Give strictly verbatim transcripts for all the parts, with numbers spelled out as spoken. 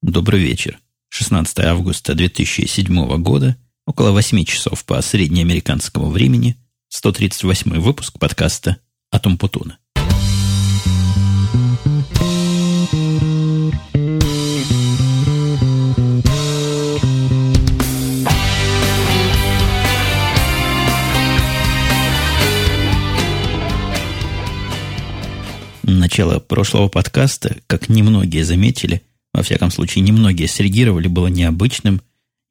Добрый вечер. шестнадцатое августа две тысячи седьмого года, около восьми часов по среднеамериканскому времени, сто тридцать восьмой выпуск подкаста от Умпутуна. Начало прошлого подкаста, как немногие заметили, во всяком случае, немногие среагировали, было необычным.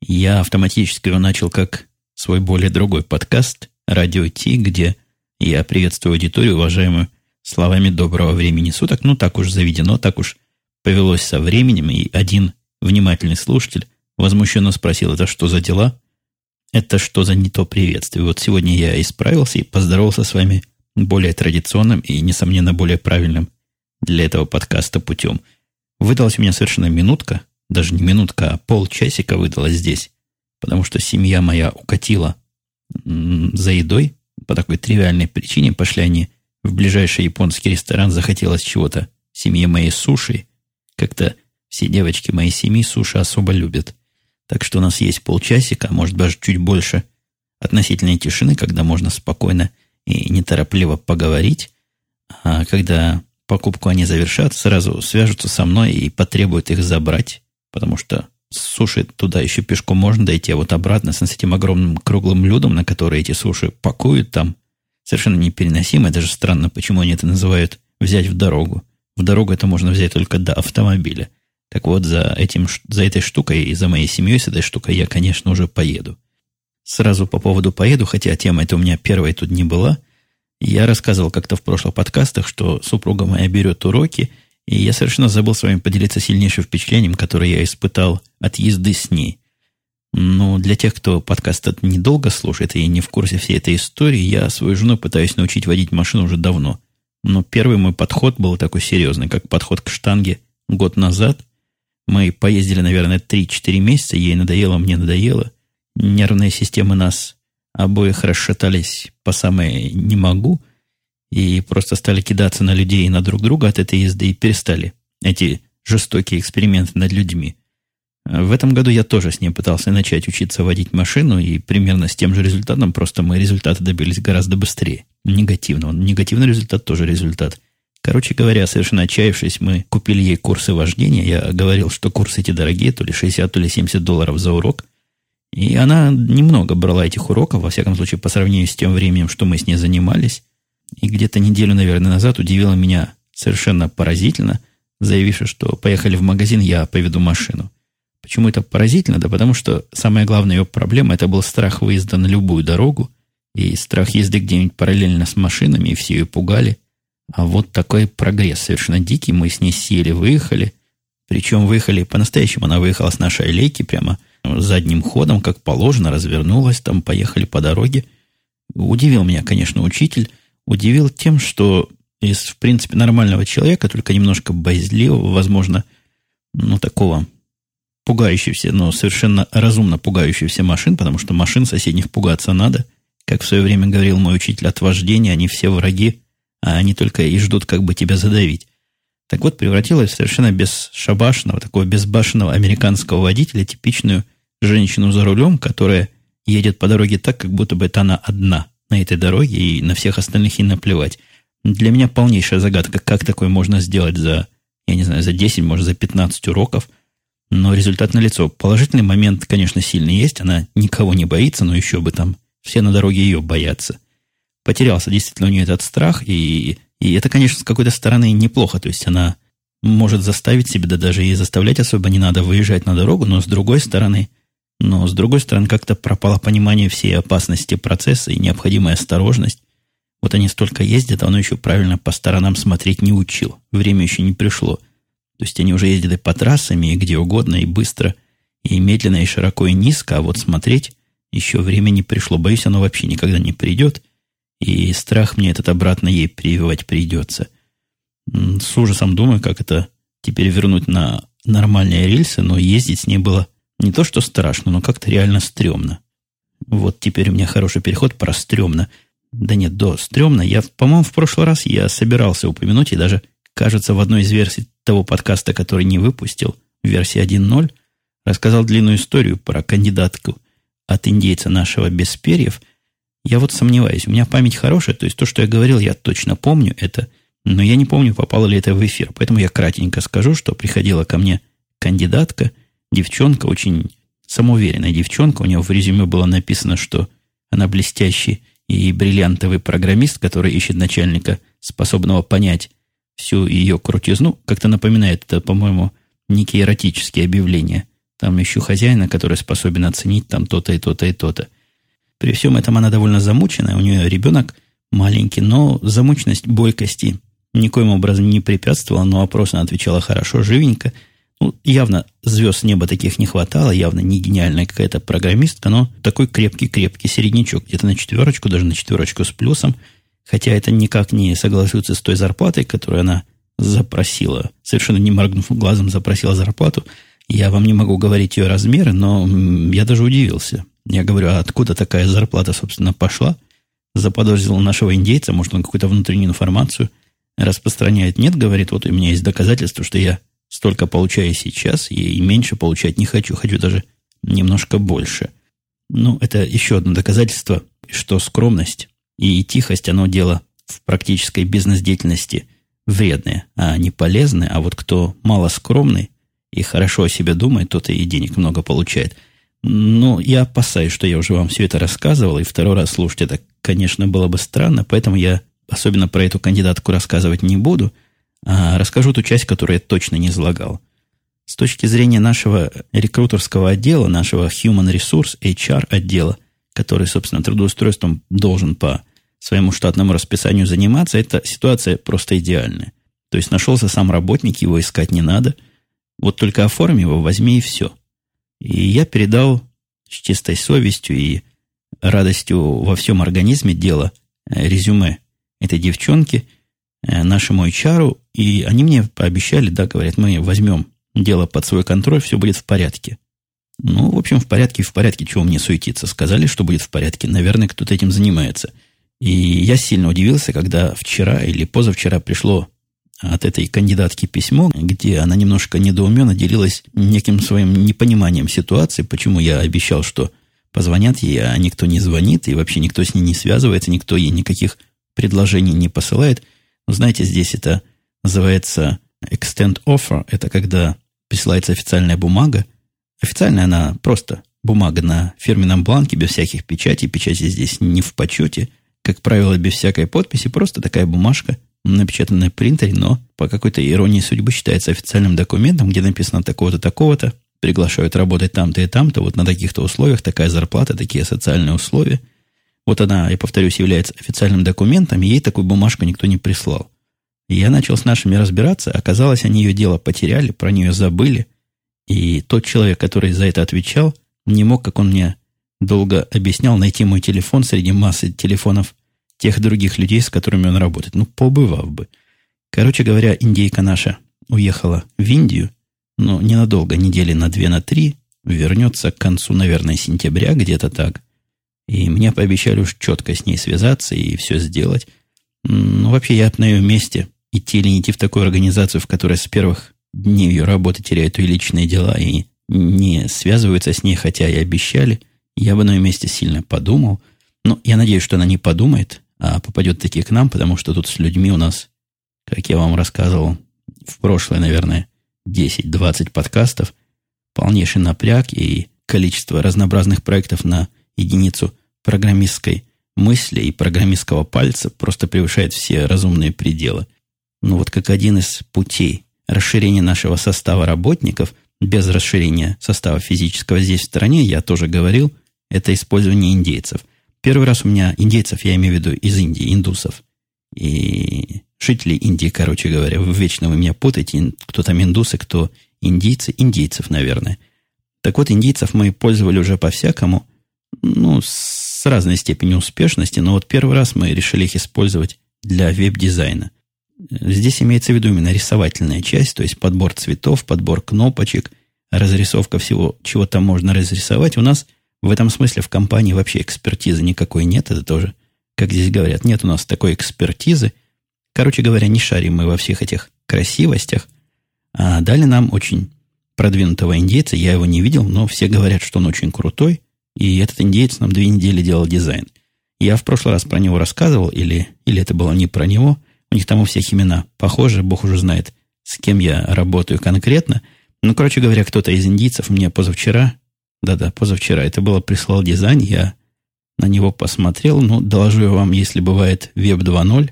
Я автоматически его начал как свой более другой подкаст «Radio-T», где я приветствую аудиторию, уважаемую, словами доброго времени суток. Ну, так уж заведено, так уж повелось со временем. И один внимательный слушатель возмущенно спросил, это что за дела? Это что за не то приветствие? Вот сегодня я исправился и поздоровался с вами более традиционным и, несомненно, более правильным для этого подкаста путем. Выдалась у меня совершенно минутка, даже не минутка, а полчасика выдалась здесь, потому что семья моя укатила за едой по такой тривиальной причине. Пошли они в ближайший японский ресторан, захотелось чего-то семье моей суши. Как-то все девочки моей семьи суши особо любят. Так что у нас есть полчасика, а может даже чуть больше относительной тишины, когда можно спокойно и неторопливо поговорить. А когда покупку они завершат, сразу свяжутся со мной и потребуют их забрать, потому что с суши туда еще пешком можно дойти, а вот обратно с этим огромным круглым блюдом, на которое эти суши пакуют, там совершенно непереносимо. Это же странно, почему они это называют «взять в дорогу». В дорогу это можно взять только до автомобиля. Так вот, за, этим, за этой штукой и за моей семьей с этой штукой я, конечно, уже поеду. Сразу по поводу «поеду», хотя тема эта у меня первой тут не была. Я рассказывал как-то в прошлых подкастах, что супруга моя берет уроки, и я совершенно забыл с вами поделиться сильнейшим впечатлением, которое я испытал от езды с ней. Но для тех, кто подкаст этот недолго слушает и не в курсе всей этой истории, я свою жену пытаюсь научить водить машину уже давно. Но первый мой подход был такой серьезный, как подход к штанге год назад. Мы поездили, наверное, три-четыре месяца, ей надоело, мне надоело. Нервные системы нас обоих расшатались по самое «не могу», и просто стали кидаться на людей и на друг друга от этой езды, и перестали эти жестокие эксперименты над людьми. В этом году я тоже с ней пытался начать учиться водить машину, и примерно с тем же результатом, просто мы результаты добились гораздо быстрее, негативного. Негативный результат тоже результат. Короче говоря, совершенно отчаявшись, мы купили ей курсы вождения. Я говорил, что курсы эти дорогие, то ли шестьдесят, то ли семьдесят долларов за урок. И она немного брала этих уроков, во всяком случае, по сравнению с тем временем, что мы с ней занимались. И где-то неделю, наверное, назад удивила меня совершенно поразительно, заявивши, что поехали в магазин, я поведу машину. Почему это поразительно? Да потому что самая главная ее проблема – это был страх выезда на любую дорогу и страх езды где-нибудь параллельно с машинами, и все ее пугали. А вот такой прогресс совершенно дикий. Мы с ней сели, выехали. Причем выехали по-настоящему. Она выехала с нашей аллейки прямо задним ходом, как положено, развернулась, там поехали по дороге. Удивил меня, конечно, учитель. Удивил тем, что из, в принципе, нормального человека, только немножко боязливого, возможно, ну, такого пугающегося, но совершенно разумно пугающегося машин, потому что машин соседних пугаться надо. Как в свое время говорил мой учитель, от вождения они все враги, а они только и ждут, как бы тебя задавить. Так вот, превратилась в совершенно бесшабашного, такого безбашенного американского водителя, типичную женщину за рулем, которая едет по дороге так, как будто бы это она одна на этой дороге, и на всех остальных ей наплевать. Для меня полнейшая загадка, как такое можно сделать за, я не знаю, за десять, может, за пятнадцать уроков, но результат налицо. Положительный момент, конечно, сильный есть, она никого не боится, но еще бы там все на дороге ее боятся. Потерялся действительно у нее этот страх, и, и это, конечно, с какой-то стороны неплохо, то есть она может заставить себя, да даже и заставлять особо не надо, выезжать на дорогу, но с другой стороны, но с другой стороны как-то пропало понимание всей опасности процесса и необходимая осторожность. Вот они столько ездят, а он еще правильно по сторонам смотреть не учил. Время еще не пришло. То есть они уже ездят и по трассам, и где угодно, и быстро, и медленно, и широко, и низко, а вот смотреть еще время не пришло. Боюсь, оно вообще никогда не придет, и страх мне этот обратно ей прививать придется. С ужасом думаю, как это теперь вернуть на нормальные рельсы, но ездить с ней было не то, что страшно, но как-то реально стрёмно. Вот теперь у меня хороший переход про стрёмно. Да нет, до стрёмно. Я, по-моему, в прошлый раз я собирался упомянуть, и даже, кажется, в одной из версий того подкаста, который не выпустил, версии один ноль, рассказал длинную историю про кандидатку от индейца нашего без перьев. Я вот сомневаюсь. У меня память хорошая, то есть то, что я говорил, я точно помню это, но я не помню, попало ли это в эфир. Поэтому я кратенько скажу, что приходила ко мне кандидатка, девчонка, очень самоуверенная девчонка. У нее в резюме было написано, что она блестящий и бриллиантовый программист, который ищет начальника, способного понять всю ее крутизну. Как-то напоминает это, по-моему, некие эротические объявления. Там ищу хозяина, который способен оценить там то-то и то-то и то-то. При всем этом она довольно замученная. У нее ребенок маленький, но замученность бойкости никоим образом не препятствовала. Но вопрос она отвечала хорошо, живенько. Ну, явно звезд неба таких не хватало. Явно не гениальная какая-то программистка, но такой крепкий-крепкий середнячок. Где-то на четверочку, даже на четверочку с плюсом. Хотя это никак не согласуется с той зарплатой, которую она запросила. Совершенно не моргнув глазом запросила зарплату. Я вам не могу говорить ее размеры, но я даже удивился. Я говорю, а откуда такая зарплата, собственно, пошла? Заподозрил нашего индейца, может, он какую-то внутреннюю информацию распространяет. Нет, говорит, вот у меня есть доказательства, что я столько получаю сейчас, и меньше получать не хочу. Хочу даже немножко больше. Ну, это еще одно доказательство, что скромность и тихость, оно дело в практической бизнес-деятельности вредное, а не полезное. А вот кто мало скромный и хорошо о себе думает, тот и денег много получает. Но я опасаюсь, что я уже вам все это рассказывал, и второй раз слушать это, конечно, было бы странно, поэтому я особенно про эту кандидатку рассказывать не буду, а расскажу ту часть, которую я точно не излагал. С точки зрения нашего рекрутерского отдела, нашего Human Resource, эйч ар отдела, который, собственно, трудоустройством должен по своему штатному расписанию заниматься, эта ситуация просто идеальная. То есть нашелся сам работник, его искать не надо. Вот только оформи его, возьми и все. И я передал с чистой совестью и радостью во всем организме дело, резюме этой девчонки нашему эйч ар, и они мне пообещали, да, говорят, мы возьмем дело под свой контроль, все будет в порядке. Ну, в общем, в порядке, в порядке, чего мне суетиться. Сказали, что будет в порядке. Наверное, кто-то этим занимается. И я сильно удивился, когда вчера или позавчера пришло от этой кандидатки письмо, где она немножко недоуменно делилась неким своим непониманием ситуации, почему я обещал, что позвонят ей, а никто не звонит, и вообще никто с ней не связывается, никто ей никаких предложений не посылает. Но знаете, здесь это называется extend offer, это когда присылается официальная бумага. Официальная она просто бумага на фирменном бланке, без всяких печатей, печати здесь не в почете, как правило, без всякой подписи, просто такая бумажка, напечатанная в принтере, но по какой-то иронии судьбы считается официальным документом, где написано такого-то, такого-то, приглашают работать там-то и там-то, вот на таких-то условиях, такая зарплата, такие социальные условия. Вот она, я повторюсь, является официальным документом, и ей такую бумажку никто не прислал. И я начал с нашими разбираться, оказалось, они ее дело потеряли, про нее забыли, и тот человек, который за это отвечал, не мог, как он мне долго объяснял, найти мой телефон среди массы телефонов тех других людей, с которыми он работает. Ну, побывав бы. Короче говоря, индейка наша уехала в Индию, но ненадолго, недели на две, на три, вернется к концу, наверное, сентября, где-то так. И мне пообещали уж четко с ней связаться и все сделать. Ну, вообще, я на ее месте идти или не идти в такую организацию, в которой с первых дней ее работы теряют и личные дела, и не связываются с ней, хотя и обещали, я бы на ее месте сильно подумал. Но я надеюсь, что она не подумает, а попадет таки к нам, потому что тут с людьми у нас, как я вам рассказывал, в прошлое, наверное, десять-двадцать подкастов, полнейший напряг и количество разнообразных проектов на единицу программистской мысли и программистского пальца просто превышает все разумные пределы. Ну вот как один из путей расширения нашего состава работников, без расширения состава физического здесь в стране, я тоже говорил, это использование индейцев. Первый раз у меня индейцев, я имею в виду из Индии, индусов, и жителей Индии, короче говоря, вы вечно вы меня путаете, кто там индусы, кто индийцы, индейцев, наверное. Так вот, индейцев мы пользовали уже по-всякому, ну, с разной степенью успешности, но вот первый раз мы решили их использовать для веб-дизайна. Здесь имеется в виду именно рисовательная часть, то есть подбор цветов, подбор кнопочек, разрисовка всего, чего там можно разрисовать. У нас в этом смысле в компании вообще экспертизы никакой нет. Это тоже, как здесь говорят, нет у нас такой экспертизы. Короче говоря, не шарим мы во всех этих красивостях. А дали нам очень продвинутого индейца, я его не видел, но все говорят, что он очень крутой, и этот индеец нам две недели делал дизайн. Я в прошлый раз про него рассказывал, или, или это было не про него, у них там у всех имена похожи, бог уже знает, с кем я работаю конкретно. Ну, короче говоря, кто-то из индийцев мне позавчера, да-да, позавчера это было, прислал дизайн, я на него посмотрел, ну, доложу я вам, если бывает веб два ноль,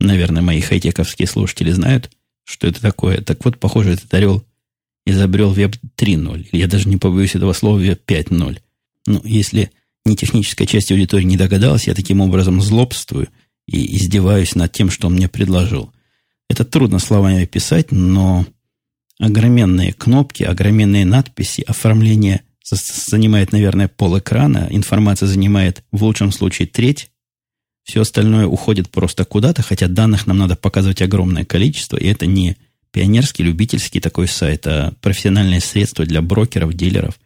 наверное, мои хайтековские слушатели знают, что это такое. Так вот, похоже, этот орел изобрел веб три ноль. Я даже не побоюсь этого слова, веб пять ноль. Ну, если не техническая часть аудитории не догадалась, я таким образом злобствую и издеваюсь над тем, что он мне предложил. Это трудно словами описать, но огроменные кнопки, огроменные надписи, оформление занимает, наверное, полэкрана, информация занимает в лучшем случае треть. Все остальное уходит просто куда-то, хотя данных нам надо показывать огромное количество, и это не пионерский, любительский такой сайт, а профессиональное средство для брокеров, дилеров,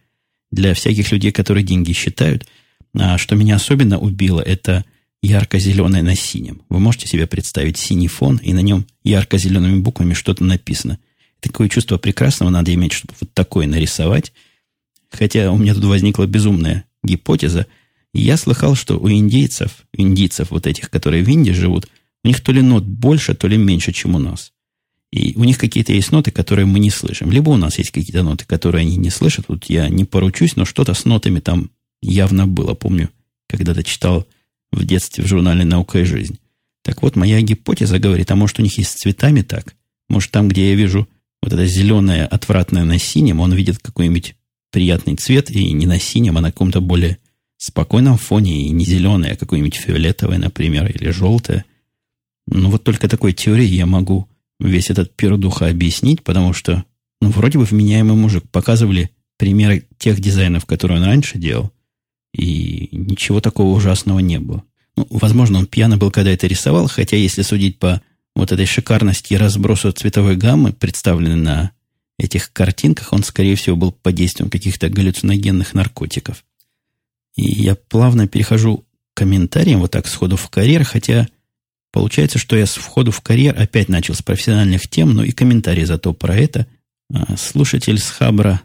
для всяких людей, которые деньги считают. А что меня особенно убило, это ярко-зеленое на синем. Вы можете себе представить синий фон, и на нем ярко-зелеными буквами что-то написано. Такое чувство прекрасного надо иметь, чтобы вот такое нарисовать. Хотя у меня тут возникла безумная гипотеза. Я слыхал, что у индейцев, индийцев вот этих, которые в Индии живут, у них то ли нот больше, то ли меньше, чем у нас. И у них какие-то есть ноты, которые мы не слышим. Либо у нас есть какие-то ноты, которые они не слышат. Тут я не поручусь, но что-то с нотами там явно было. Помню, когда-то читал в детстве в журнале «Наука и жизнь». Так вот, моя гипотеза говорит, а может, у них есть с цветами так? Может, там, где я вижу вот это зеленое, отвратное на синем, он видит какой-нибудь приятный цвет, и не на синем, а на каком-то более спокойном фоне, и не зеленое, а какое-нибудь фиолетовое, например, или желтое. Ну, вот только такой теорией я могу весь этот пир духа объяснить, потому что, ну, вроде бы вменяемый мужик. Показывали примеры тех дизайнов, которые он раньше делал, и ничего такого ужасного не было. Ну, возможно, он пьяный был, когда это рисовал, хотя, если судить по вот этой шикарности и разбросу цветовой гаммы, представленной на этих картинках, он, скорее всего, был под действием каких-то галлюциногенных наркотиков. И я плавно перехожу к комментариям, вот так сходу в карьер, хотя получается, что я с входу в карьер опять начал с профессиональных тем, но и комментарии зато про это. Слушатель с Хабра,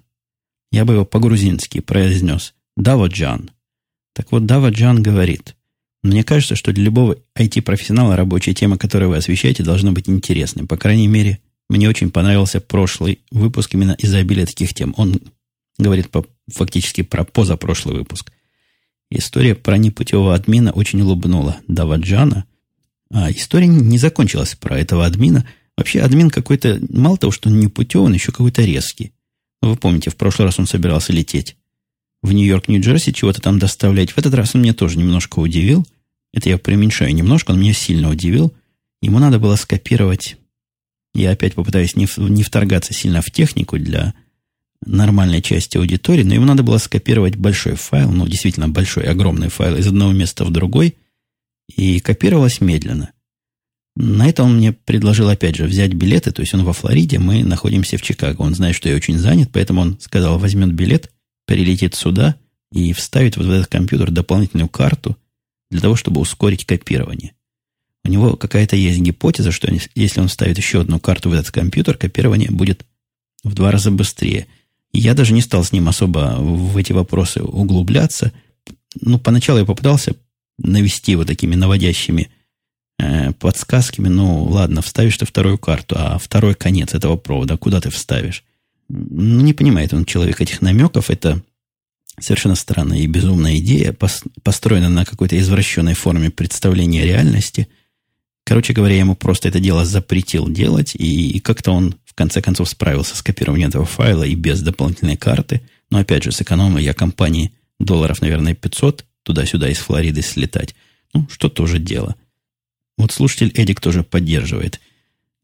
я бы его по-грузински произнес, Даводжан. Так вот, Даводжан говорит: мне кажется, что для любого ай ти-профессионала рабочая тема, которую вы освещаете, должна быть интересной. По крайней мере, мне очень понравился прошлый выпуск именно из-за обилия таких тем. Он говорит по, фактически про позапрошлый выпуск. История про непутевого админа очень улыбнула Даводжана. А история не закончилась про этого админа. Вообще, админ какой-то, мало того, что непутевый, он еще какой-то резкий. Вы помните, в прошлый раз он собирался лететь в Нью-Йорк, Нью-Джерси, чего-то там доставлять. В этот раз он меня тоже немножко удивил. Это я преуменьшаю немножко, он меня сильно удивил. Ему надо было скопировать... Я опять попытаюсь не, не вторгаться сильно в технику для нормальной части аудитории, но ему надо было скопировать большой файл, ну, действительно большой, огромный файл из одного места в другой, и копировалось медленно. На это он мне предложил, опять же, взять билеты, то есть он во Флориде, мы находимся в Чикаго. Он знает, что я очень занят, поэтому он сказал, возьмет билет, прилетит сюда и вставит вот в этот компьютер дополнительную карту для того, чтобы ускорить копирование. У него какая-то есть гипотеза, что если он вставит еще одну карту в этот компьютер, копирование будет в два раза быстрее. Я даже не стал с ним особо в эти вопросы углубляться. Ну, поначалу я попытался навести его такими наводящими э, подсказками. Ну, ладно, вставишь ты вторую карту, а второй конец этого провода куда ты вставишь? Ну, не понимает он человек этих намеков. Это совершенно странная и безумная идея, пос- построена на какой-то извращенной форме представления реальности. Короче говоря, я ему просто это дело запретил делать, и, и как-то он, в конце концов, справился с копированием этого файла и без дополнительной карты. Но, опять же, сэкономил я компании долларов, наверное, пятьсот, туда-сюда из Флориды слетать. Ну, что тоже дело. Вот слушатель Эдик тоже поддерживает.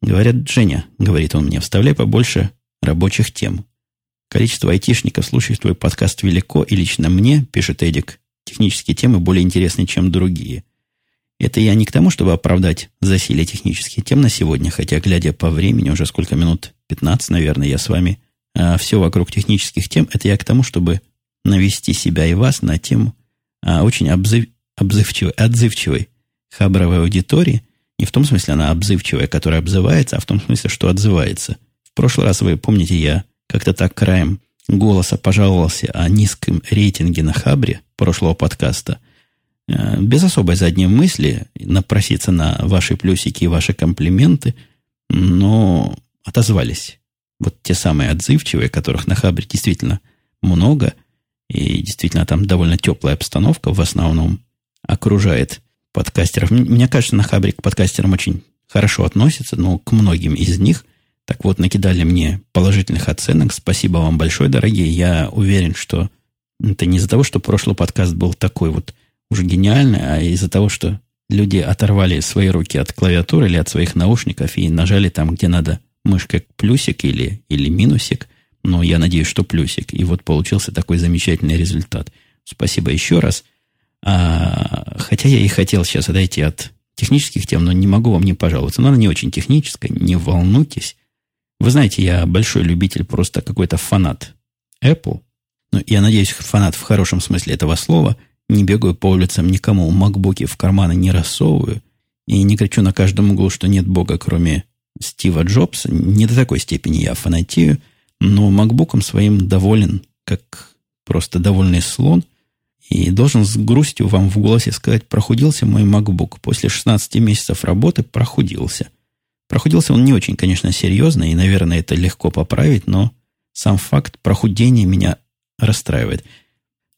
Говорят, Женя, говорит он мне, вставляй побольше рабочих тем. Количество айтишников, слушающих твой подкаст, велико, и лично мне, пишет Эдик, технические темы более интересны, чем другие. Это я не к тому, чтобы оправдать засилие технических тем на сегодня, хотя, глядя по времени, уже сколько минут, пятнадцать, наверное, я с вами, а все вокруг технических тем, это я к тому, чтобы навести себя и вас на тему а, очень обзыв, обзывчивой, отзывчивой хабровой аудитории, не в том смысле она обзывчивая, которая обзывается, а в том смысле, что отзывается. В прошлый раз, вы помните, я как-то так краем голоса пожаловался о низком рейтинге на Хабре прошлого подкаста, без особой задней мысли напроситься на ваши плюсики и ваши комплименты, но отозвались. Вот те самые отзывчивые, которых на Хабре действительно много, и действительно там довольно теплая обстановка в основном окружает подкастеров. Мне кажется, на Хабре к подкастерам очень хорошо относятся, но к многим из них. Так вот, накидали мне положительных оценок. Спасибо вам большое, дорогие. Я уверен, что это не из-за того, что прошлый подкаст был такой вот уже гениальный, а из-за того, что люди оторвали свои руки от клавиатуры или от своих наушников и нажали там, где надо, мышкой плюсик или, или минусик. Но я надеюсь, что плюсик. И вот получился такой замечательный результат. Спасибо еще раз. А, хотя я и хотел сейчас отойти от технических тем, но не могу вам не пожаловаться. Но она не очень техническая, не волнуйтесь. Вы знаете, я большой любитель, просто какой-то фанат Apple. Ну, я надеюсь, фанат в хорошем смысле этого слова. Не бегаю по улицам, никому макбуки в карманы не рассовываю. И не кричу на каждом углу, что нет Бога, кроме Стива Джобса. Не до такой степени я фанатею. Но макбуком своим доволен, как просто довольный слон. И должен с грустью вам в голосе сказать, прохудился мой MacBook. После шестнадцати месяцев работы прохудился. Прохудился он не очень, конечно, серьезно, и, наверное, это легко поправить, но сам факт прохудения меня расстраивает.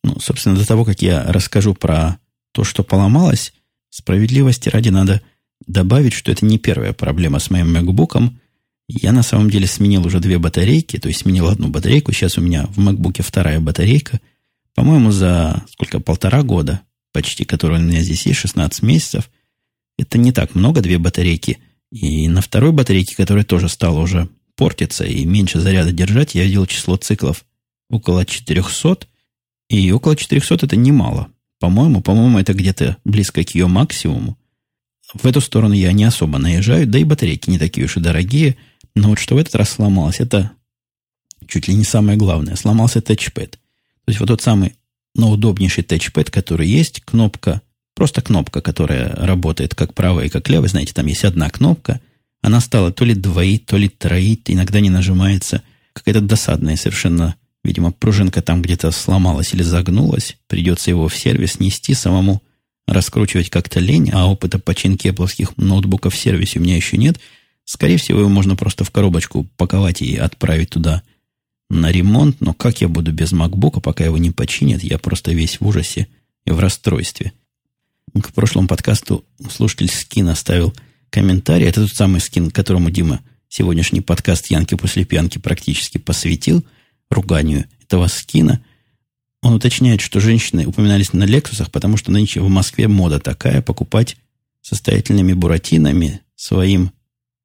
Ну, собственно, до того, как я расскажу про то, что поломалось, справедливости ради надо добавить, что это не первая проблема с моим MacBook'ом. Я на самом деле сменил уже две батарейки, то есть сменил одну батарейку, сейчас у меня в MacBook'е вторая батарейка. По-моему, за сколько, полтора года почти, которые у меня здесь есть, шестнадцать месяцев, это не так много, две батарейки. И на второй батарейке, которая тоже стала уже портиться и меньше заряда держать, я видел число циклов около четырехсот. И около четырехсот это немало. По-моему, по-моему, это где-то близко к ее максимуму. В эту сторону я не особо наезжаю, да и батарейки не такие уж и дорогие. Но вот что в этот раз сломалось, это чуть ли не самое главное. Сломался тачпэд. То есть вот тот самый, но удобнейший тачпэд, который есть, кнопка... Просто кнопка, которая работает как правая и как левая. Знаете, там есть одна кнопка. Она стала то ли двоить, то ли троить. Иногда не нажимается. Какая-то досадная совершенно, видимо, пружинка там где-то сломалась или загнулась. Придется его в сервис нести, самому раскручивать как-то лень. А опыта починки эпловских ноутбуков в сервисе у меня еще нет. Скорее всего, его можно просто в коробочку упаковать и отправить туда на ремонт. Но как я буду без MacBook, пока его не починят? Я просто весь в ужасе и в расстройстве. К прошлому подкасту слушатель Скин оставил комментарий. Это тот самый Скин, которому Дима сегодняшний подкаст «Янки после пьянки» практически посвятил руганию этого Скина. Он уточняет, что женщины упоминались на Лексусах, потому что нынче в Москве мода такая покупать состоятельными буратинами своим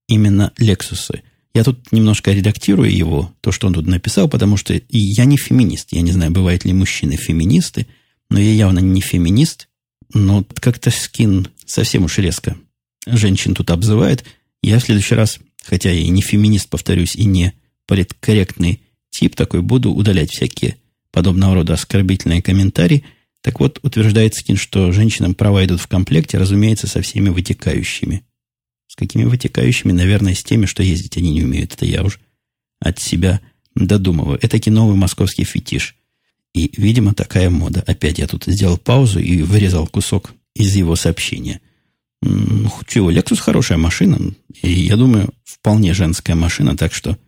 именно Лексусы. Я тут немножко редактирую его, то, что он тут написал, потому что и я не феминист. Я не знаю, бывают ли мужчины феминисты, но я явно не феминист. Но как-то Скин совсем уж резко женщин тут обзывает. Я в следующий раз, хотя я и не феминист, повторюсь, и не политкорректный тип такой, буду удалять всякие подобного рода оскорбительные комментарии. Так вот, утверждает Скин, что женщинам права идут в комплекте, разумеется, со всеми вытекающими. С какими вытекающими? Наверное, с теми, что ездить они не умеют. Это я уж от себя додумываю. Этакий новый московский фетиш. И, видимо, такая мода. Опять я тут сделал паузу и вырезал кусок из его сообщения. Ну, чего, Lexus хорошая машина. И, я думаю, вполне женская машина, так что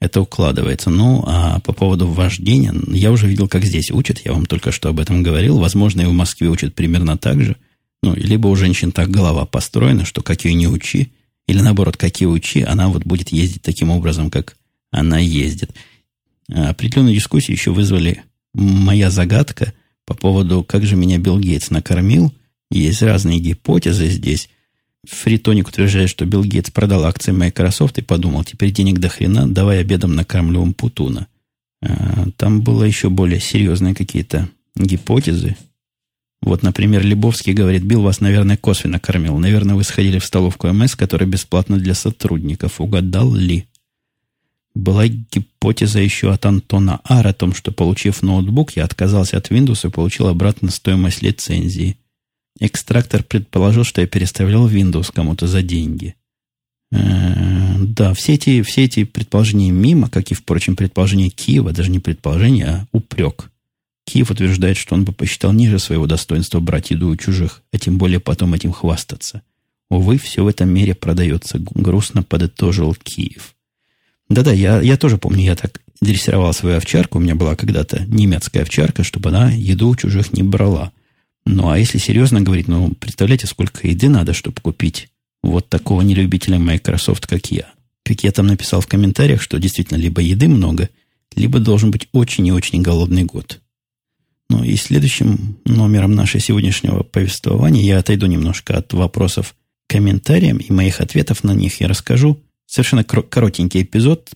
это укладывается. Ну, а по поводу вождения, я уже видел, как здесь учат. Я вам только что об этом говорил. Возможно, и в Москве учат примерно так же. Ну, либо у женщин так голова построена, что как ее не учи, или наоборот, как ее учи, она вот будет ездить таким образом, как она ездит. Определенную дискуссию еще вызвали... Моя загадка по поводу, как же меня Билл Гейтс накормил. Есть разные гипотезы здесь. Фритоник утверждает, что Билл Гейтс продал акции Microsoft и подумал, теперь денег до хрена, давай обедом накормлю Умпутуна. А, там было еще более серьезные какие-то гипотезы. Вот, например, Лебовский говорит, Билл вас, наверное, косвенно кормил. Наверное, вы сходили в столовку эм эс, которая бесплатна для сотрудников. Угадал ли? Была гипотеза еще от Антона Ар о том, что, получив ноутбук, я отказался от Windows и получил обратно стоимость лицензии. Экстрактор предположил, что я переставлял Windows кому-то за деньги. Да, все эти, все эти предположения мимо, как и, впрочем, предположение Киева, даже не предположение, а упрек. Киев утверждает, что он бы посчитал ниже своего достоинства брать еду у чужих, а тем более потом этим хвастаться. Увы, все в этом мире продается. Грустно подытожил Киев. Да-да, я, я тоже помню, я так дрессировал свою овчарку. У меня была когда-то немецкая овчарка, чтобы она еду у чужих не брала. Ну, а если серьезно говорить, ну, представляете, сколько еды надо, чтобы купить вот такого нелюбителя Microsoft, как я. Как я там написал в комментариях, что действительно либо еды много, либо должен быть очень и очень голодный год. Ну и следующим номером нашего сегодняшнего повествования я отойду немножко от вопросов к комментариям и моих ответов на них. Я расскажу совершенно коротенький эпизод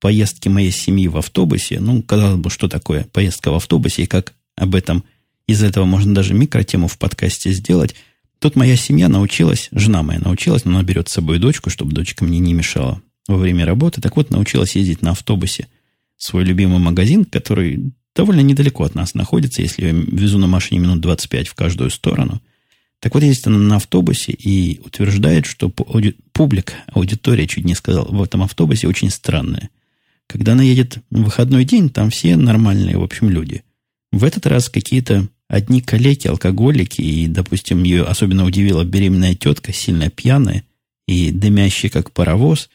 поездки моей семьи в автобусе. Ну, казалось бы, что такое поездка в автобусе и как об этом, из этого можно даже микротему в подкасте сделать. Тут моя семья научилась, жена моя научилась, но она берет с собой дочку, чтобы дочка мне не мешала во время работы. Так вот, научилась ездить на автобусе в свой любимый магазин, который довольно недалеко от нас находится, если я везу на машине минут двадцать пять в каждую сторону. Так вот, ездит она на автобусе и утверждает, что публика, аудитория, чуть не сказал, в этом автобусе очень странная. Когда она едет в выходной день, там все нормальные, в общем, люди. В этот раз какие-то одни калеки, алкоголики, и, допустим, ее особенно удивила беременная тетка, сильно пьяная и дымящая, как паровоз.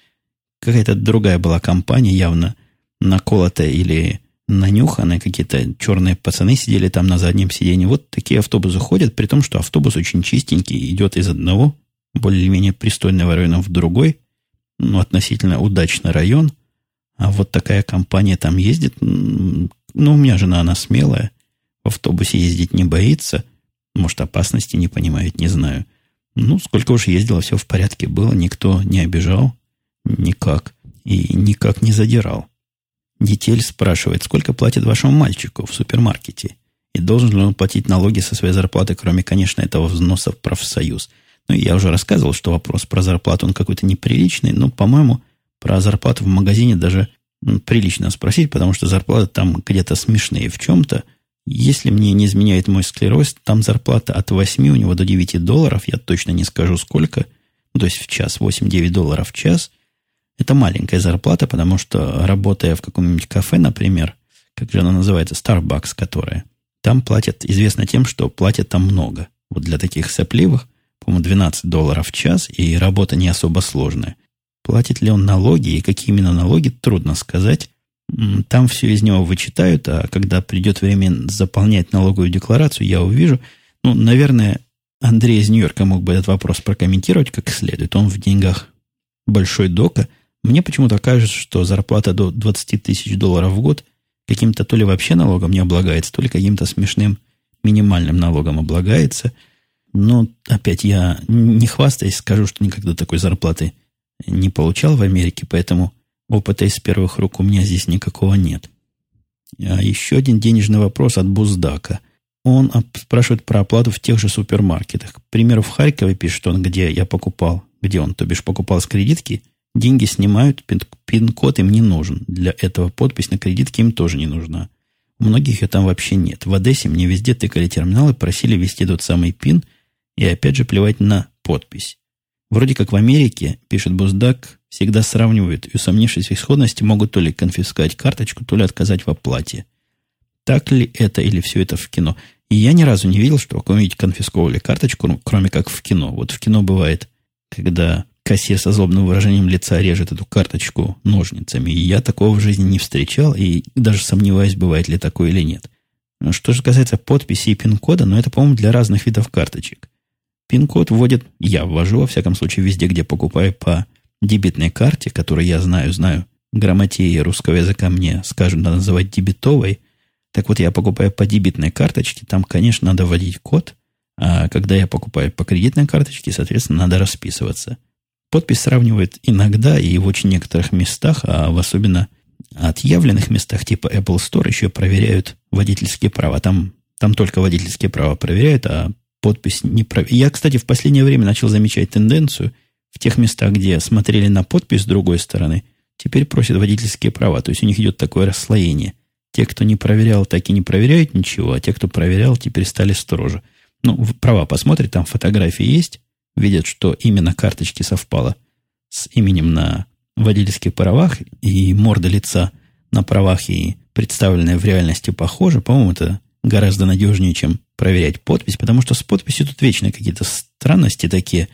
Какая-то другая была компания, явно наколотая или нанюханная. Какие-то черные пацаны сидели там на заднем сиденье. Вот такие автобусы ходят, при том, что автобус очень чистенький, идет из одного более-менее пристойного района в другой, ну, относительно удачный район. А вот такая компания там ездит. Ну, у меня жена, она смелая. В автобусе ездить не боится. Может, опасности не понимает, не знаю. Ну, сколько уж ездила, все в порядке было. Никто не обижал никак. И никак не задирал. Детель спрашивает, сколько платит вашему мальчику в супермаркете? И должен ли он платить налоги со своей зарплаты, кроме, конечно, этого взноса в профсоюз? Ну, я уже рассказывал, что вопрос про зарплату, он какой-то неприличный. Но, по-моему, про зарплату в магазине даже прилично спросить, потому что зарплаты там где-то смешные в чем-то. Если мне не изменяет мой склероз, там зарплата от восьми у него до девяти долларов, я точно не скажу сколько, то есть в час, восемь-девять долларов в час. Это маленькая зарплата, потому что, работая в каком-нибудь кафе, например, как же она называется, Starbucks, которая, там платят, известно тем, что платят там много. Вот для таких сопливых, по-моему, двенадцать долларов в час, и работа не особо сложная. Платит ли он налоги, и какие именно налоги, трудно сказать. Там все из него вычитают, а когда придет время заполнять налоговую декларацию, я увижу. Ну, наверное, Андрей из Нью-Йорка мог бы этот вопрос прокомментировать как следует. Он в деньгах большой дока. Мне почему-то кажется, что зарплата до двадцати тысяч долларов в год каким-то то ли вообще налогом не облагается, то ли каким-то смешным минимальным налогом облагается. Но опять я, не хвастаясь, скажу, что никогда такой зарплаты не получал в Америке, поэтому опыта из первых рук у меня здесь никакого нет. А еще один денежный вопрос от Буздака. Он спрашивает про оплату в тех же супермаркетах. К примеру, в Харькове пишет он, где я покупал, где он, то бишь, покупал с кредитки, деньги снимают, пин-код им не нужен. Для этого подпись на кредитке им тоже не нужна. У многих ее там вообще нет. В Одессе мне везде тыкали терминалы, просили ввести тот самый пин и опять же плевать на подпись. Вроде как в Америке, пишет Буздак, всегда сравнивают и, усомнившись в исходности, могут то ли конфисковать карточку, то ли отказать в оплате. Так ли это или все это в кино? И я ни разу не видел, что у кого-нибудь конфисковали карточку, кроме как в кино. Вот в кино бывает, когда кассир со злобным выражением лица режет эту карточку ножницами. И я такого в жизни не встречал, и даже сомневаюсь, бывает ли такое или нет. Что же касается подписи и пин-кода, ну это, по-моему, для разных видов карточек. Пин-код вводит, я ввожу, во всяком случае, везде, где покупаю по дебетной карте, которую я знаю, знаю, грамотеи русского языка мне скажут, надо называть дебетовой. Так вот, я покупаю по дебетной карточке, там, конечно, надо вводить код, а когда я покупаю по кредитной карточке, соответственно, надо расписываться. Подпись сравнивают иногда и в очень некоторых местах, а в особенно отъявленных местах, типа Apple Store, еще проверяют водительские права. Там, там только водительские права проверяют, а подпись не прав... Я, кстати, в последнее время начал замечать тенденцию в тех местах, где смотрели на подпись с другой стороны, теперь просят водительские права. То есть у них идет такое расслоение. Те, кто не проверял, так и не проверяют ничего, а те, кто проверял, теперь стали строже. Ну, права посмотрят, там фотографии есть, видят, что именно карточки совпало с именем на водительских правах и морда лица на правах и представленная в реальности похожа, по-моему, это гораздо надежнее, чем проверять подпись, потому что с подписью тут вечно какие-то странности такие.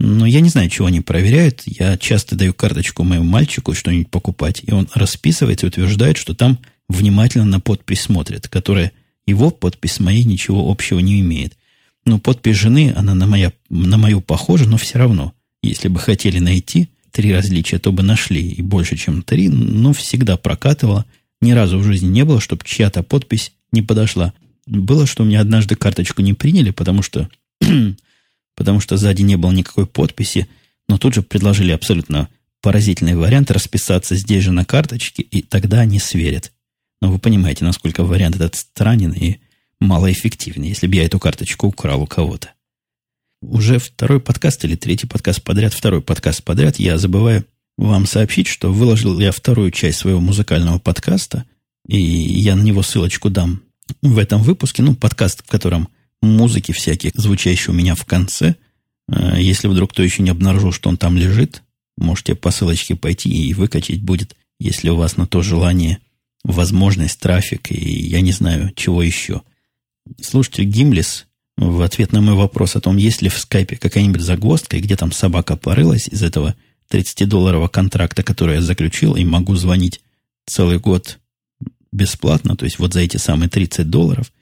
Но я не знаю, чего они проверяют. Я часто даю карточку моему мальчику что-нибудь покупать, и он расписывается и утверждает, что там внимательно на подпись смотрит, которая его подпись с моей ничего общего не имеет. Но подпись жены, она на, моя, на мою похожа, но все равно. Если бы хотели найти три различия, то бы нашли, и больше, чем три, но всегда прокатывало. Ни разу в жизни не было, чтобы чья-то подпись не подошла. Было, что у меня однажды карточку не приняли, потому что, потому что сзади не было никакой подписи, но тут же предложили абсолютно поразительный вариант расписаться здесь же на карточке, и тогда они сверят. Но вы понимаете, насколько вариант этот странен и малоэффективен, если бы я эту карточку украл у кого-то. Уже второй подкаст или третий подкаст подряд, второй подкаст подряд, я забываю вам сообщить, что выложил я вторую часть своего музыкального подкаста, и я на него ссылочку дам в этом выпуске. Ну, подкаст, в котором музыки всякие, звучащие у меня в конце. Если вдруг кто еще не обнаружил, что он там лежит, можете по ссылочке пойти и выкачать будет, если у вас на то желание, возможность, трафик, и я не знаю, чего еще. Слушатель Гимлис в ответ на мой вопрос о том, есть ли в скайпе какая-нибудь загвоздка, и где там собака порылась из этого тридцатидолларового контракта, который я заключил, и могу звонить целый год бесплатно, то есть вот за эти самые тридцать долларов,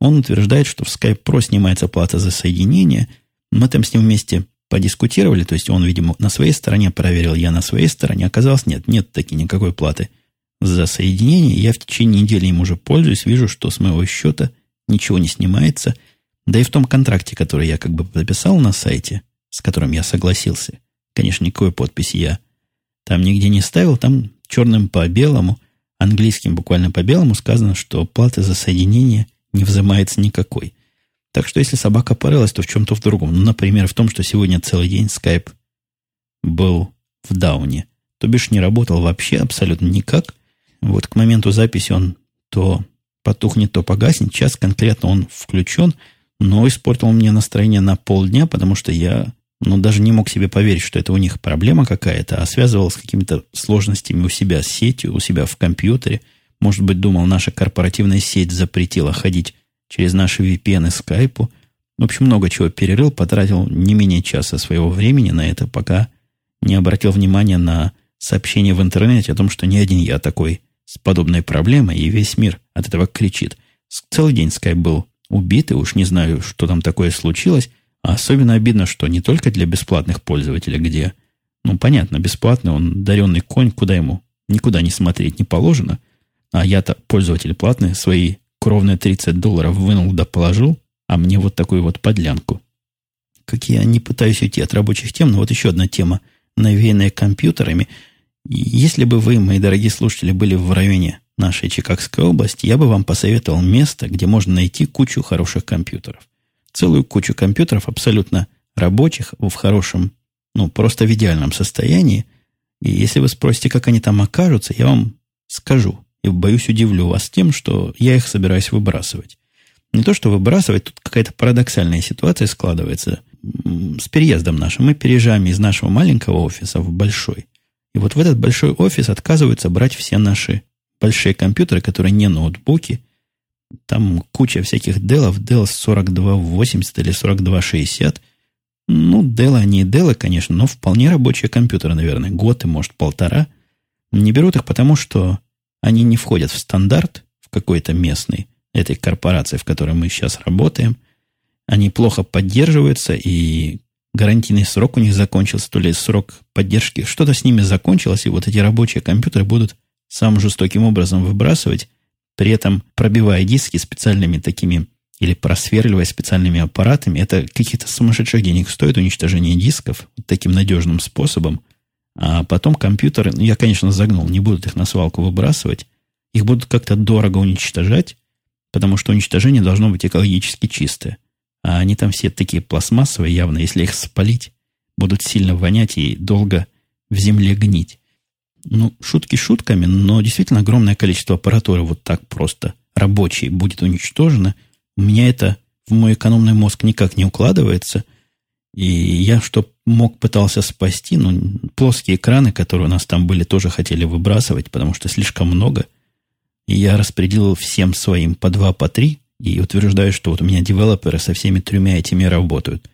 он утверждает, что в Skype Pro снимается плата за соединение. Мы там с ним вместе подискутировали, то есть он, видимо, на своей стороне проверил, я на своей стороне. Оказалось, нет, нет таки никакой платы за соединение. Я в течение недели им уже пользуюсь, вижу, что с моего счета ничего не снимается. Да и в том контракте, который я как бы записал на сайте, с которым я согласился, конечно, никакой подписи я там нигде не ставил, там черным по белому, английским буквально по белому сказано, что платы за соединение не взимается никакой. Так что если собака порылась, то в чем-то в другом. Ну, например, в том, что сегодня целый день Skype был в дауне. То бишь не работал вообще абсолютно никак. Вот к моменту записи он то потухнет, то погаснет. Сейчас конкретно он включен, но испортил мне настроение на полдня, потому что я ну, даже не мог себе поверить, что это у них проблема какая-то, а связывал с какими-то сложностями у себя с сетью, у себя в компьютере. Может быть, думал, наша корпоративная сеть запретила ходить через наши ви пи эн и Skype. В общем, много чего перерыл, потратил не менее часа своего времени на это, пока не обратил внимания на сообщения в интернете о том, что не один я такой с подобной проблемой, и весь мир от этого кричит. Целый день Skype был убит, и уж не знаю, что там такое случилось. А особенно обидно, что не только для бесплатных пользователей, где, ну, понятно, бесплатный, он даренный конь, куда ему никуда не смотреть не положено. А я-то, пользователь платный, свои кровные тридцать долларов вынул да положил, а мне вот такую вот подлянку. Как я не пытаюсь уйти от рабочих тем, но вот еще одна тема, навеянная компьютерами. Если бы вы, мои дорогие слушатели, были в районе нашей Чикагской области, я бы вам посоветовал место, где можно найти кучу хороших компьютеров. Целую кучу компьютеров абсолютно рабочих, в хорошем, ну, просто в идеальном состоянии. И если вы спросите, как они там окажутся, я вам скажу. И, боюсь, удивлю вас тем, что я их собираюсь выбрасывать. Не то, что выбрасывать, тут какая-то парадоксальная ситуация складывается. С переездом нашим мы переезжаем из нашего маленького офиса в большой. И вот в этот большой офис отказываются брать все наши большие компьютеры, которые не ноутбуки. Там куча всяких Dell'ов. Dell сорок два восемьдесят или сорок два шестьдесят. Ну, Dell, они и Dell, конечно, но вполне рабочие компьютеры, наверное. Год и, может, полтора. Не берут их, потому что они не входят в стандарт в какой-то местной этой корпорации, в которой мы сейчас работаем. Они плохо поддерживаются, и гарантийный срок у них закончился, то ли срок поддержки. Что-то с ними закончилось, и вот эти рабочие компьютеры будут самым жестоким образом выбрасывать, при этом пробивая диски специальными такими, или просверливая специальными аппаратами. Это каких-то сумасшедших денег стоит уничтожение дисков таким надежным способом. А потом компьютеры, ну, я, конечно, загнул, не будут их на свалку выбрасывать. Их будут как-то дорого уничтожать, потому что уничтожение должно быть экологически чистое. А они там все такие пластмассовые явно, если их спалить, будут сильно вонять и долго в земле гнить. Ну, шутки шутками, но действительно огромное количество аппаратуры вот так просто рабочей будет уничтожено. У меня это в мой экономный мозг никак не укладывается. И я, что мог, пытался спасти, но плоские экраны, которые у нас там были, тоже хотели выбрасывать, потому что слишком много. И я распределил всем своим по два, по три, и утверждаю, что вот у меня девелоперы со всеми тремя этими работают.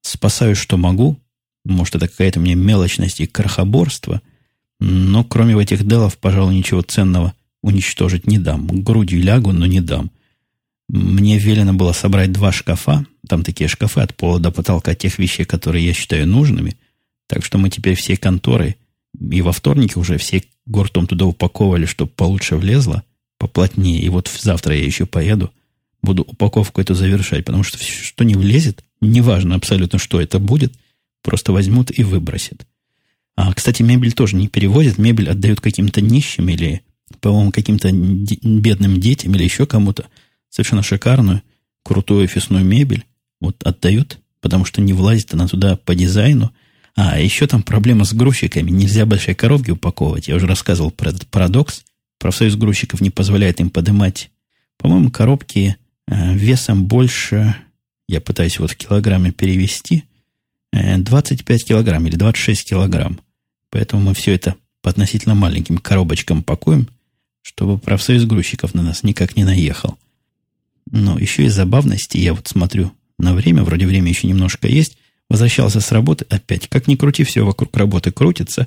Спасаю, что могу. Может, это какая-то у меня мелочность и крохоборство, но кроме этих делов, пожалуй, ничего ценного уничтожить не дам. Грудью лягу, но не дам. Мне велено было собрать два шкафа. Там такие шкафы от пола до потолка тех вещей, которые я считаю нужными. Так что мы теперь всей конторой и во вторник уже все гуртом туда упаковывали, чтобы получше влезло, поплотнее. И вот завтра я еще поеду, буду упаковку эту завершать, потому что все, что не влезет, неважно абсолютно, что это будет, просто возьмут и выбросят. А, кстати, мебель тоже не перевозят. Мебель отдают каким-то нищим или, по-моему, каким-то бедным детям или еще кому-то. Совершенно шикарную, крутую офисную мебель. Вот отдают, потому что не влазит она туда по дизайну. А, еще там проблема с грузчиками. Нельзя большие коробки упаковывать. Я уже рассказывал про этот парадокс. Профсоюз грузчиков не позволяет им поднимать, по-моему, коробки весом больше, я пытаюсь вот в килограмме перевести, двадцать пять килограмм или двадцать шесть килограмм. Поэтому мы все это по относительно маленьким коробочкам пакуем, чтобы профсоюз грузчиков на нас никак не наехал. Но еще из забавности, я вот смотрю на время, вроде время еще немножко есть, возвращался с работы опять. Как ни крути, все вокруг работы крутится.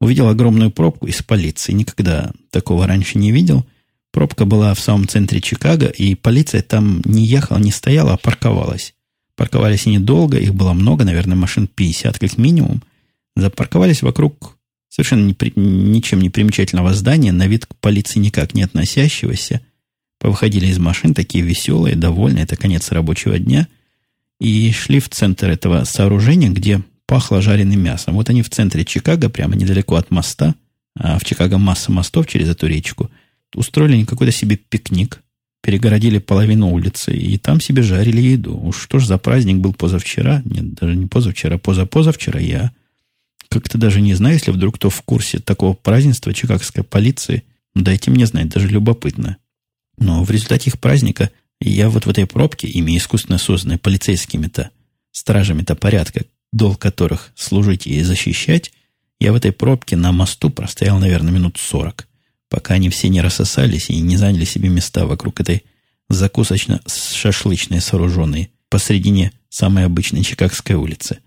Увидел огромную пробку из полиции. Никогда такого раньше не видел. Пробка была в самом центре Чикаго, и полиция там не ехала, не стояла, а парковалась. Парковались недолго, их было много, наверное, машин пятьдесят как минимум. Запарковались вокруг совершенно не при, ничем не примечательного здания, на вид к полиции никак не относящегося. Повыходили из машин, такие веселые, довольные, это конец рабочего дня, и шли в центр этого сооружения, где пахло жареным мясом. Вот они в центре Чикаго, прямо недалеко от моста, а в Чикаго масса мостов через эту речку, устроили какой-то себе пикник, перегородили половину улицы, и там себе жарили еду. Уж что ж за праздник был позавчера, нет, даже не позавчера, позапозавчера, я как-то даже не знаю, если вдруг кто в курсе такого празднества чикагской полиции, дайте мне знать, даже любопытно. Но в результате их праздника я вот в этой пробке, ими искусственно созданной полицейскими-то, стражами-то порядка, долг которых служить и защищать, я в этой пробке на мосту простоял, наверное, минут сорок. Пока они все не рассосались и не заняли себе места вокруг этой закусочно-шашлычной, сооруженной посредине самой обычной Чикагской улицы.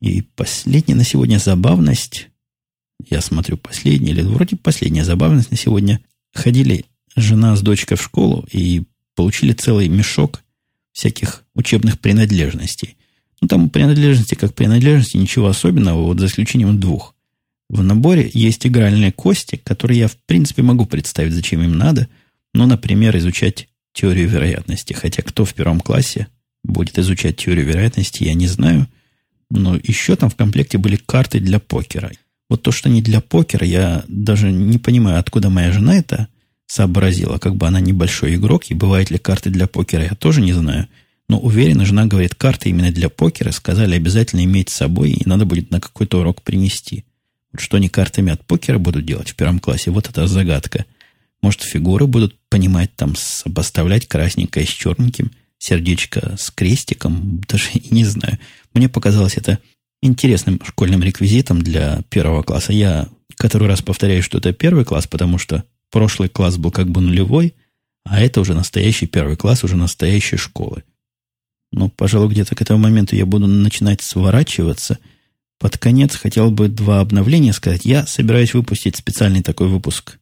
И последняя на сегодня забавность, я смотрю, последняя, или вроде последняя забавность на сегодня, ходили жена с дочкой в школу и получили целый мешок всяких учебных принадлежностей. Ну, там принадлежности как принадлежности, ничего особенного, вот за исключением двух. В наборе есть игральные кости, которые я, в принципе, могу представить, зачем им надо. Ну, например, изучать теорию вероятности. Хотя кто в первом классе будет изучать теорию вероятности, я не знаю. Но еще там в комплекте были карты для покера. Вот то, что не для покера, я даже не понимаю, откуда моя жена это сообразила. Как бы она небольшой игрок, и бывают ли карты для покера, я тоже не знаю. Но уверена, жена говорит, карты именно для покера, сказали, обязательно иметь с собой, и надо будет на какой-то урок принести. Что они картами от покера будут делать в первом классе, вот это загадка. Может, фигуры будут понимать, там, обоставлять красненькое с черненьким, сердечко с крестиком, даже и не знаю. Мне показалось это интересным школьным реквизитом для первого класса. Я который раз повторяю, что это первый класс, потому что прошлый класс был как бы нулевой, а это уже настоящий первый класс, уже настоящей школы. Но, пожалуй, где-то к этому моменту я буду начинать сворачиваться. Под конец хотел бы два обновления сказать. Я собираюсь выпустить специальный такой выпуск.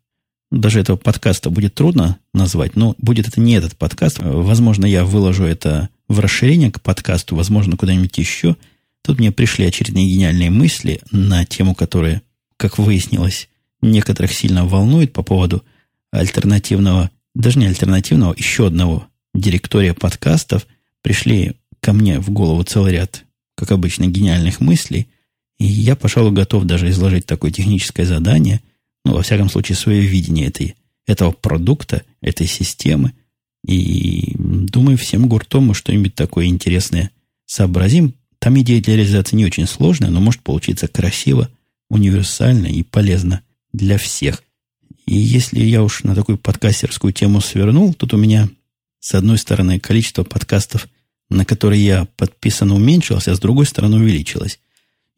Даже этого подкаста будет трудно назвать, но будет это не этот подкаст. Возможно, я выложу это в расширение к подкасту, возможно, куда-нибудь еще. Тут мне пришли очередные гениальные мысли на тему, которая, как выяснилось, некоторых сильно волнует по поводу альтернативного, даже не альтернативного, еще одного директория подкастов. Пришли ко мне в голову целый ряд, как обычно, гениальных мыслей. И я, пожалуй, готов даже изложить такое техническое задание, ну, во всяком случае, свое видение этой, этого продукта, этой системы. И думаю, всем гуртом мы что-нибудь такое интересное сообразим. Там идея для реализации не очень сложная, но может получиться красиво, универсально и полезно для всех. И если я уж на такую подкастерскую тему свернул, тут у меня, с одной стороны, количество подкастов на который я подписан, уменьшилась, а с другой стороны увеличилась.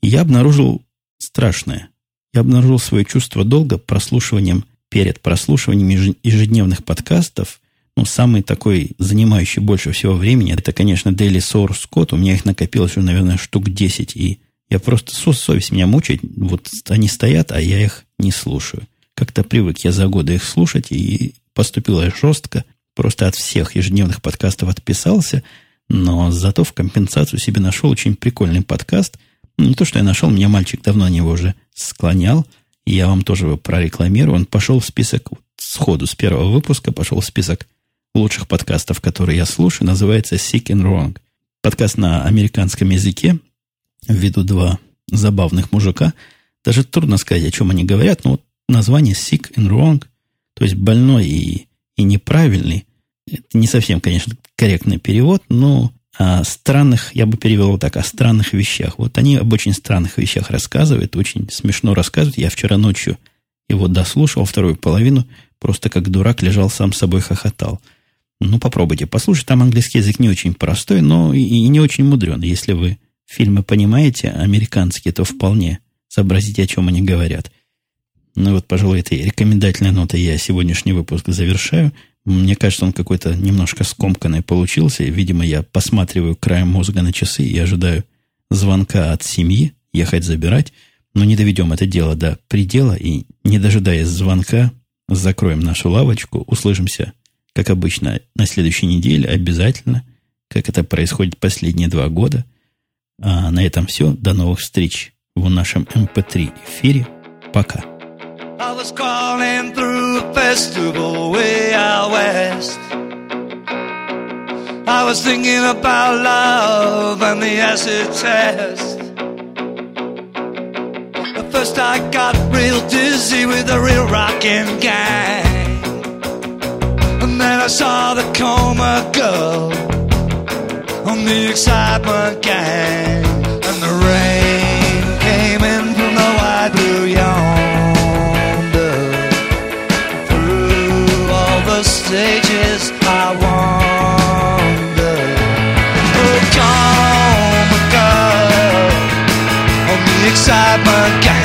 И я обнаружил страшное. Я обнаружил свое чувство долга прослушиванием, перед прослушиванием ежедневных подкастов. Ну, самый такой, занимающий больше всего времени, это, конечно, Daily Source Code. У меня их накопилось уже, наверное, штук десять. И я просто, совесть меня мучает. Вот они стоят, а я их не слушаю. Как-то привык я за годы их слушать. И поступил я жестко. Просто от всех ежедневных подкастов отписался. Но зато в компенсацию себе нашел очень прикольный подкаст. Не то, что я нашел. Меня мальчик давно на него уже склонял. И я вам тоже его прорекламирую. Он пошел в список, сходу с первого выпуска пошел в список лучших подкастов, которые я слушаю, называется Seek and Wrong. Подкаст на американском языке, ввиду два забавных мужика. Даже трудно сказать, о чем они говорят, но вот название Seek and Wrong, то есть больной и, и неправильный, это не совсем, конечно, корректный перевод, но о странных, я бы перевел вот так, о странных вещах. Вот они об очень странных вещах рассказывают, очень смешно рассказывают. Я вчера ночью его дослушал, вторую половину, просто как дурак лежал, сам с собой хохотал. Ну, попробуйте послушать. Там английский язык не очень простой, но и, и не очень мудреный. Если вы фильмы понимаете, американские, то вполне сообразите, о чем они говорят. Ну, вот, пожалуй, этой рекомендательной нотой я сегодняшний выпуск завершаю. Мне кажется, он какой-то немножко скомканный получился. Видимо, я посматриваю краем мозга на часы и ожидаю звонка от семьи, ехать забирать. Но не доведем это дело до предела и, не дожидаясь звонка, закроем нашу лавочку, услышимся, как обычно, на следующей неделе обязательно, как это происходит последние два года. А на этом все. До новых встреч в нашем эм пэ три эфире. Пока. First I got real dizzy with a real rockin' gang, and then I saw the coma girl on the excitement gang, and the rain came in from the wide blue yonder, through all the stages I wander. Oh, coma girl on the excitement gang,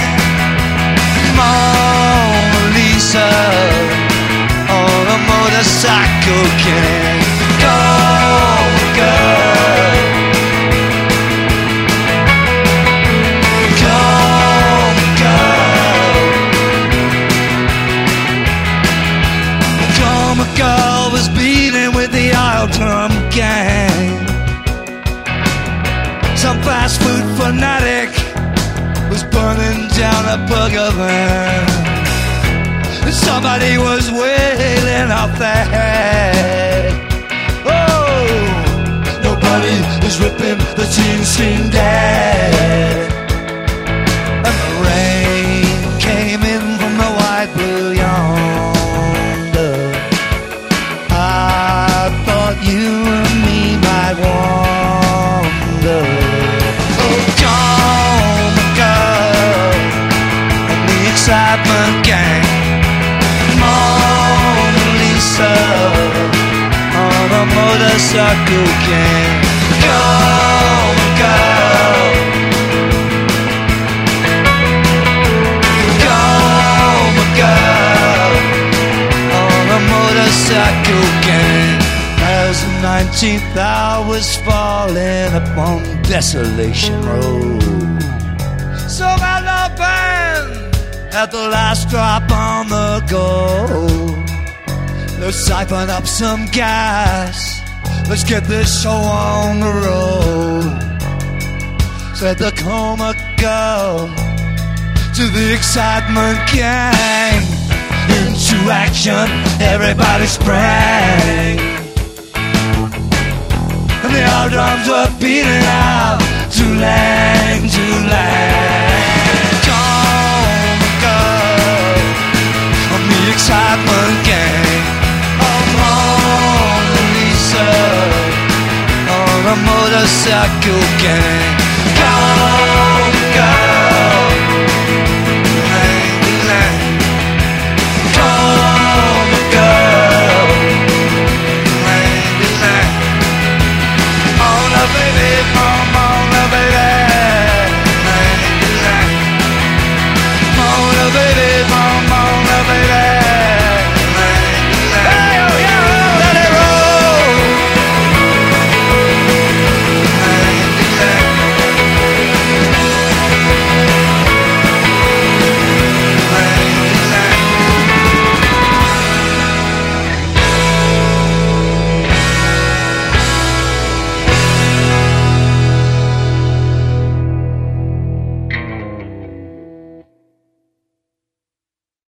on a motorcycle gang. Coma girl, coma girl, coma girl was beating with the oil drum gang. Some fast food fanatic was burning down a burger van. Somebody was wailing off their head. Oh, nobody is ripping the teen scene dead. And the rain came in from the wide blue yonder. I thought you and me might wander. Oh, coma girl and the excitement gang. On a motorcycle gang. Coma girl, coma girl, on a motorcycle gang. As the nineteenth hour was falling upon Desolation Road, so my love band had the last drop on the go. Let's siphon up some gas, let's get this show on the road, said the coma girl to the excitement gang. Into action everybody sprang, and the old drums were beating out Too-lang, Too-lang. Coma girl on the excitement gang. On a motorcycle gang.